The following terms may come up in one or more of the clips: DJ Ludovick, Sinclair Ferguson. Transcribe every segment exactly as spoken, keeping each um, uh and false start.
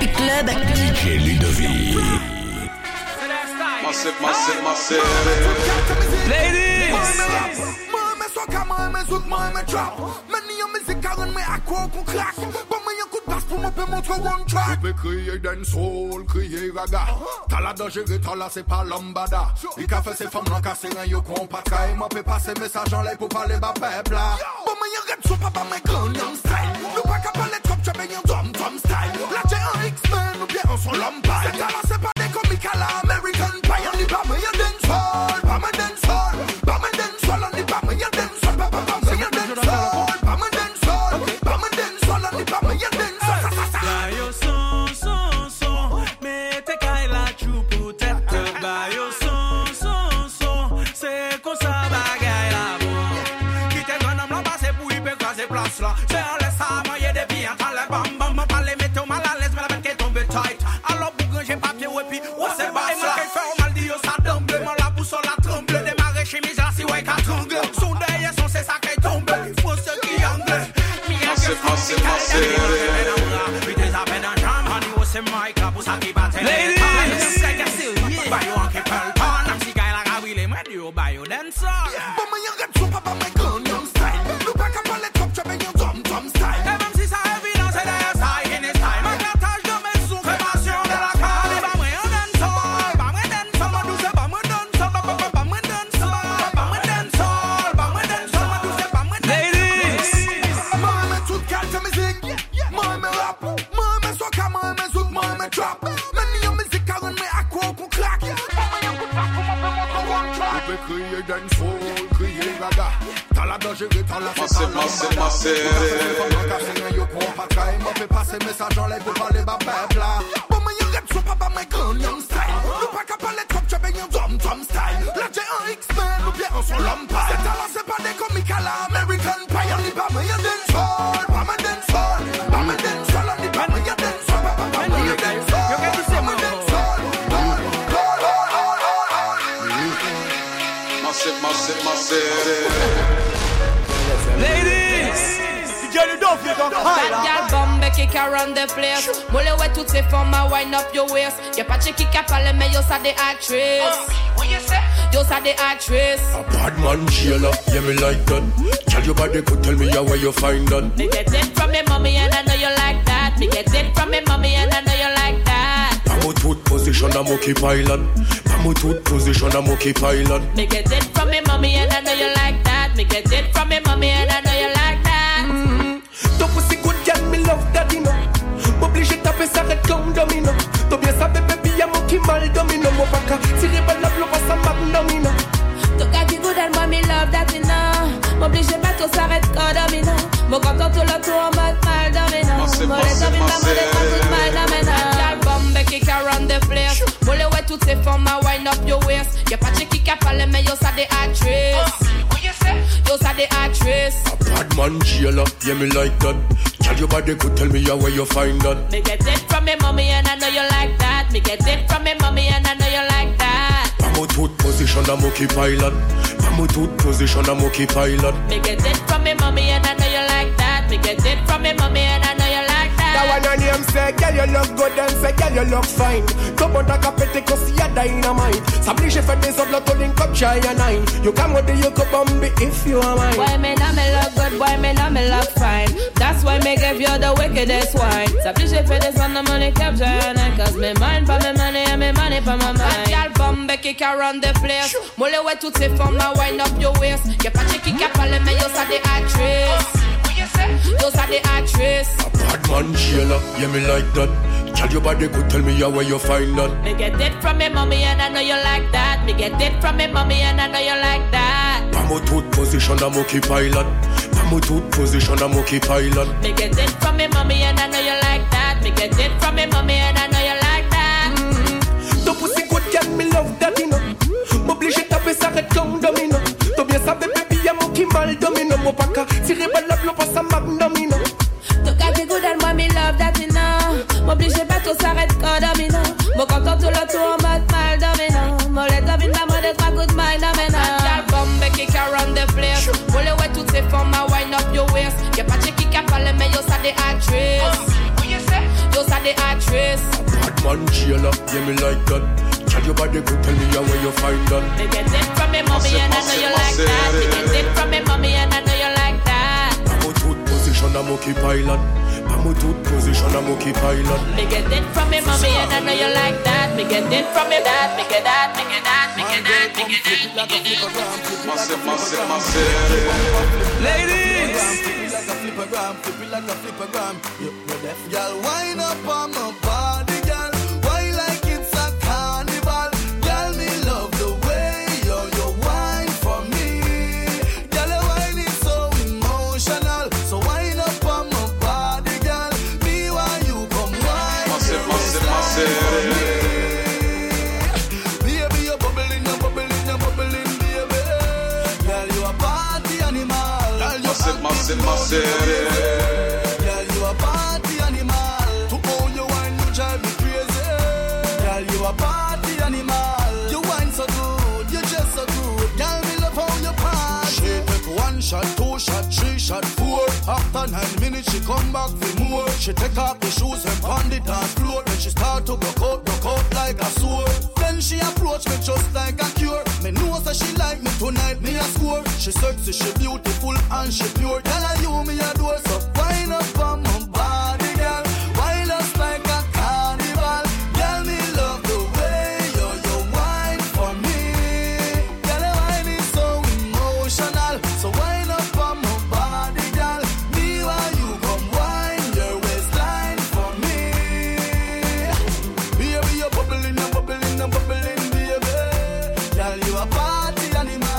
Happy Club. D J Ludovick. Massive, massive, massive. Ladies. Me so camera, me zouk, me trap. Me ni en musique carrément, me accro qu'on crack. Bon me yon coup de basse pour me pe montre one track. Me crier dancehall, crier raga. T'as la dangereux, t'as la c'est pas lambada. Il qu'a fait ses femmes l'encasser dans yon qu'on pas caille. M'en peut passer message en l'air pour parler bas peuple là. Bon me yon rep sous papa me Gangnam Style. Nous pas qu'à parler trop, j'ai bien yon dom dom style. La j'ai un X-Men, nous bien on son l'emballe. C'est là c'est pas des comiques à la American Pie. On y va me yon dancehall, pas me dancehall. Pas me dancehall, on y va me yon dancehall. Papa pas me yon dancehall. A bad man jailer, yeah me like that. Tell your body could tell me how where you find that. Me get it from me mommy and I know you like that. Me get it from me mommy and I know you like that. Pamo tooth position I'm okay pilot. Pamo tooth position I'm okay pilot. Me get it from me mommy and I know you like that. Me get it from me mommy and I know you like that. Mm-hmm. Ton pussy good girl me love daddy no. M'oblige taper ça red comme domino. T'as bien ça bébé y'a mon qui mal domino. Mon baka tiré par la blouse ça magnomino. Moi, me love that you know. M'oblige pas qu'on s'arrête quand domino. Mon content tout le tour en mode mal domino. Mon les domino, mon les pas tout mal domino. That bombe kick around the place. Mon les ouais toutes ces formes à wind up your waist. Y'a pas de chick qui cap à l'aime, mais yo ça des actrices. Yo ça des actrices. A bad man jailer, yeah me like that. Tell your body could tell me where you find that. Me get it from me mommy and I know you like that. Me get it from me mommy and I know you like that. Pamo tooth position I'm okay pilot. Me tooth position I'm okay pilot. Me get it from me mommy and I know you like that. Me get it from me mommy and I know you like that. That one on him say, girl you look good and say, girl you look fine. Come on ta capete cause you're dynamite. S'oblige fait des autres l'autre link up try and nine. You come with the you could bomb me if you are mine. Why me now me look good, why me now me look fine. That's why me give you the wickedest wine. S'oblige fait des autres money cap try and nine. Cause me mind for me money and me money for my mind. Bombe kick around the place. Mole ouais toutes ces formes à wind up your waist. Y'a pas de qui cap à l'aime, mais yo ça des actrices. Yo ça des actrices. A bad man jailer, yeah me like that. Tell your body could tell me how where you find that. Me get it from me mommy and I know you like that. Me get it from me mommy and I know you like that. Pamo tooth position I'm okay pilot. Pamo tooth position I'm okay pilot. Me get it from me mommy and I know you like that. Me get it from me mommy and I know you like that. Mm-hmm. The pussy good girl me love that you know. M'oblige taper ça red comme domino. T'as bien ça bébé y'a mon qui mal domino. Mon baka tiré par la blouse ça magnomino. T'as gagné good and moi me love that you know. M'oblige pas tout ça red comme domino. Mon content tout le tour en mode mal domino. Mon les domino moi des trois coups de mal domino. T'as bombe kick around the place. Mon les ouais toutes ces formes à wind up your waist. Y'a pas de qui cap à l'aime mais yo ça des actrices. Yo ça des the actress. Bad man, chill up, yeah, me like that. Tell your body, go tell me how you find that. Me get it from me mommy and I know you like that. Me get it from me mommy and I know you like that. I'm a tooth position, I'm okay pilot. I'm a tooth position, I'm okay pilot. Me get it from me mommy and I know you like that. Me get it from me that, me get that, me get that, me get that, me get that, me get that. Ladies! Flip a gram, flip it like a flip a gram. You're deaf, y'all wind up on my body. In my city, girl, you a party animal. To own your wine, you drive me crazy. Girl, you a party animal. You wine so good, you just so good. Girl, me love how you party. She take one shot, two shot, three shot, four. After nine minutes, she come back for more. She take off the shoes and pound it on floor. Then she start to broke out, broke out like a sword. Then she approach me just like a cure. Me knows that she like me tonight, me a score. She sexy, she beautiful and she pure. Tell her you me a door, so wind up on my body, girl. Wind us like a carnival. Girl, me love the way you, you wine for me. Girl, the wine is so emotional. So wind up on my body, girl. Me while you come wine your waistline for me. Baby, you're bubbling and bubbling and bubbling. Girl, you a party animal.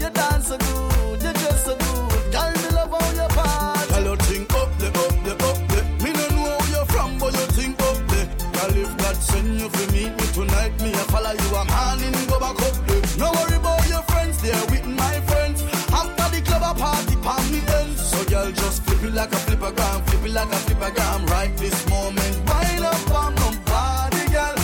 You dance so good, you just so good. Girl, me love how you party. Girl, you think up the, up the, up the. Me don't know where you're from, but you think up the. Girl, if God send you for meet me tonight, me a follow you, I'm handing go back up the. No worry about your friends, they're with my friends. After the club, a party, palm me ends. So girl, just flip it like a flipper gram, flip it like a flipper gram. Right this moment, wind up on my body, girl.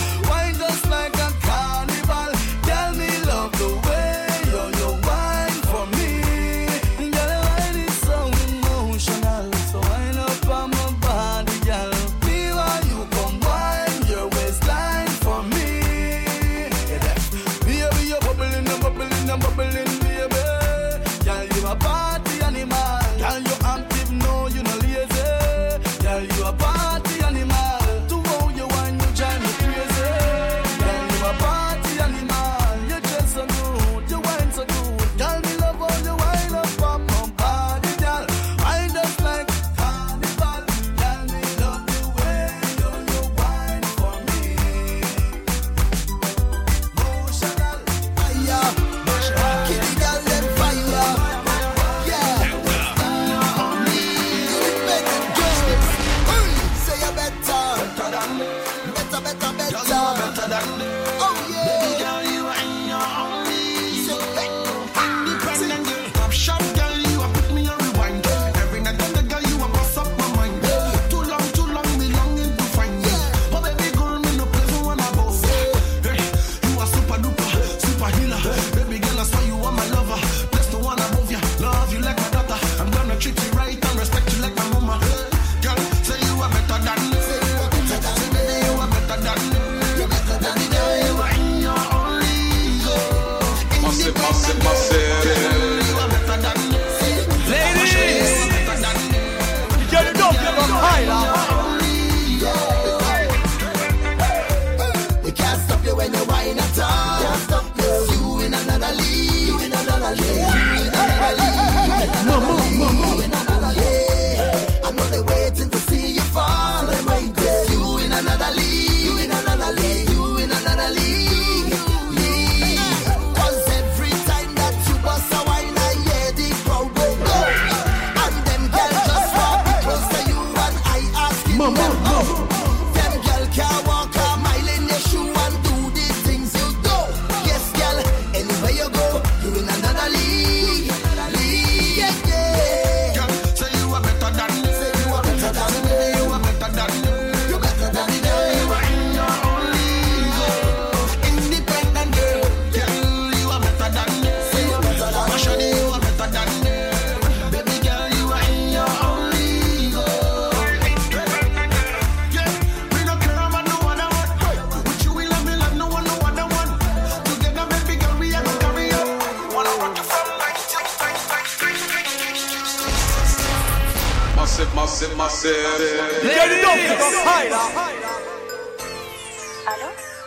Better than you, better than you, better than you.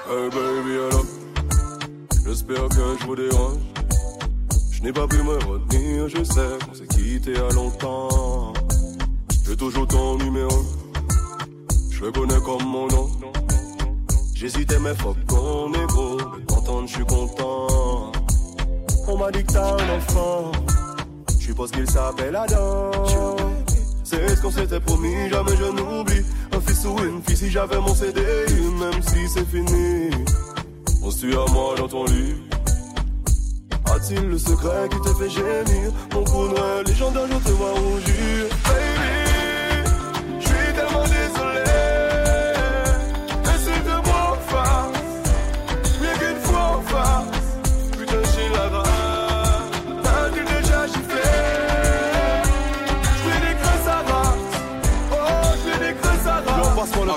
Hey baby, alors, j'espère que je vous dérange. Je n'ai pas pu me retenir, je sais qu'on s'est quitté à longtemps. J'ai toujours ton numéro, je le connais comme mon nom. J'hésitais mais fuck qu'on est gros, de t'entendre je suis content. On m'a dit que t'as un enfant, je suppose qu'il s'appelle Adam. C'est ce qu'on s'était promis, jamais je n'oublie. Un fils ou une fille si j'avais mon C D I, même si c'est fini. On se tue à moi dans ton lit. A-t-il le secret qui te fait gémir? Mon coup noir, les gens d'un jour te voient rougir. Baby, je suis tellement désolé.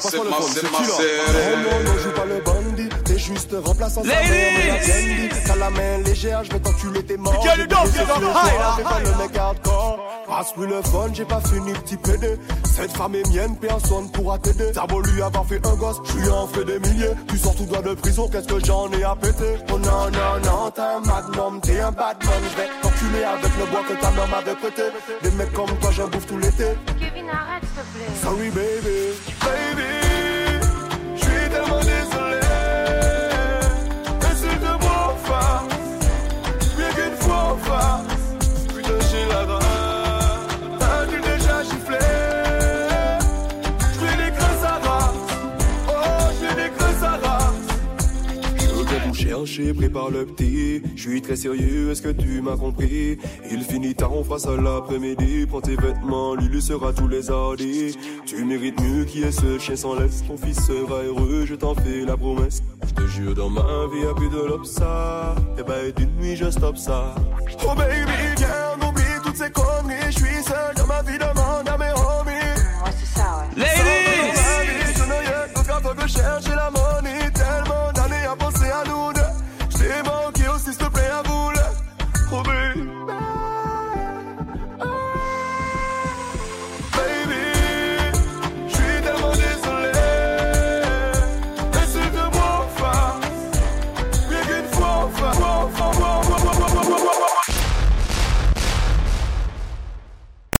C'est ma, c'est ma, c'est non, non, joue pas le bandit. T'es juste remplaçant. Ladies, t'as la main légère, je vais t'enculer tes morts. T'es pas le mec hardcore. Passe-lui le fun, j'ai pas fini, petit pédé. Cette femme est mienne, personne pourra t'aider. T'as beau lui avoir fait un gosse, tu en fais des milliers. Tu sors tout droit de prison, qu'est-ce que j'en ai à péter? Oh non, non, non, t'es un magnum, t'es un badman. Je vais t'enculer avec le bois que ta mère m'avait prêté. Des mecs comme toi, j'en bouffe tout l'été. Kevin, arrête, s'il te plaît. Sorry, baby. Baby. Prépare le petit, je suis très sérieux, est-ce que tu m'as compris? Il finit tard, on fera ça l'après-midi. Prends tes vêtements, Lulu sera tous les hardis. Tu mérites mieux qui est ce chien sans laisse. Ton fils sera heureux, je t'en fais la promesse. Je te jure, dans ma vie, y'a plus de l'obsa. Eh ben, d'une nuit, je stoppe ça. Oh baby, viens, oublie toutes ces conneries. Je suis seul dans ma vie, demande à mes homies. Ouais, c'est ça, ouais. Ladies! Dans ma vie, je ne y'a que quand on peut chercher la money.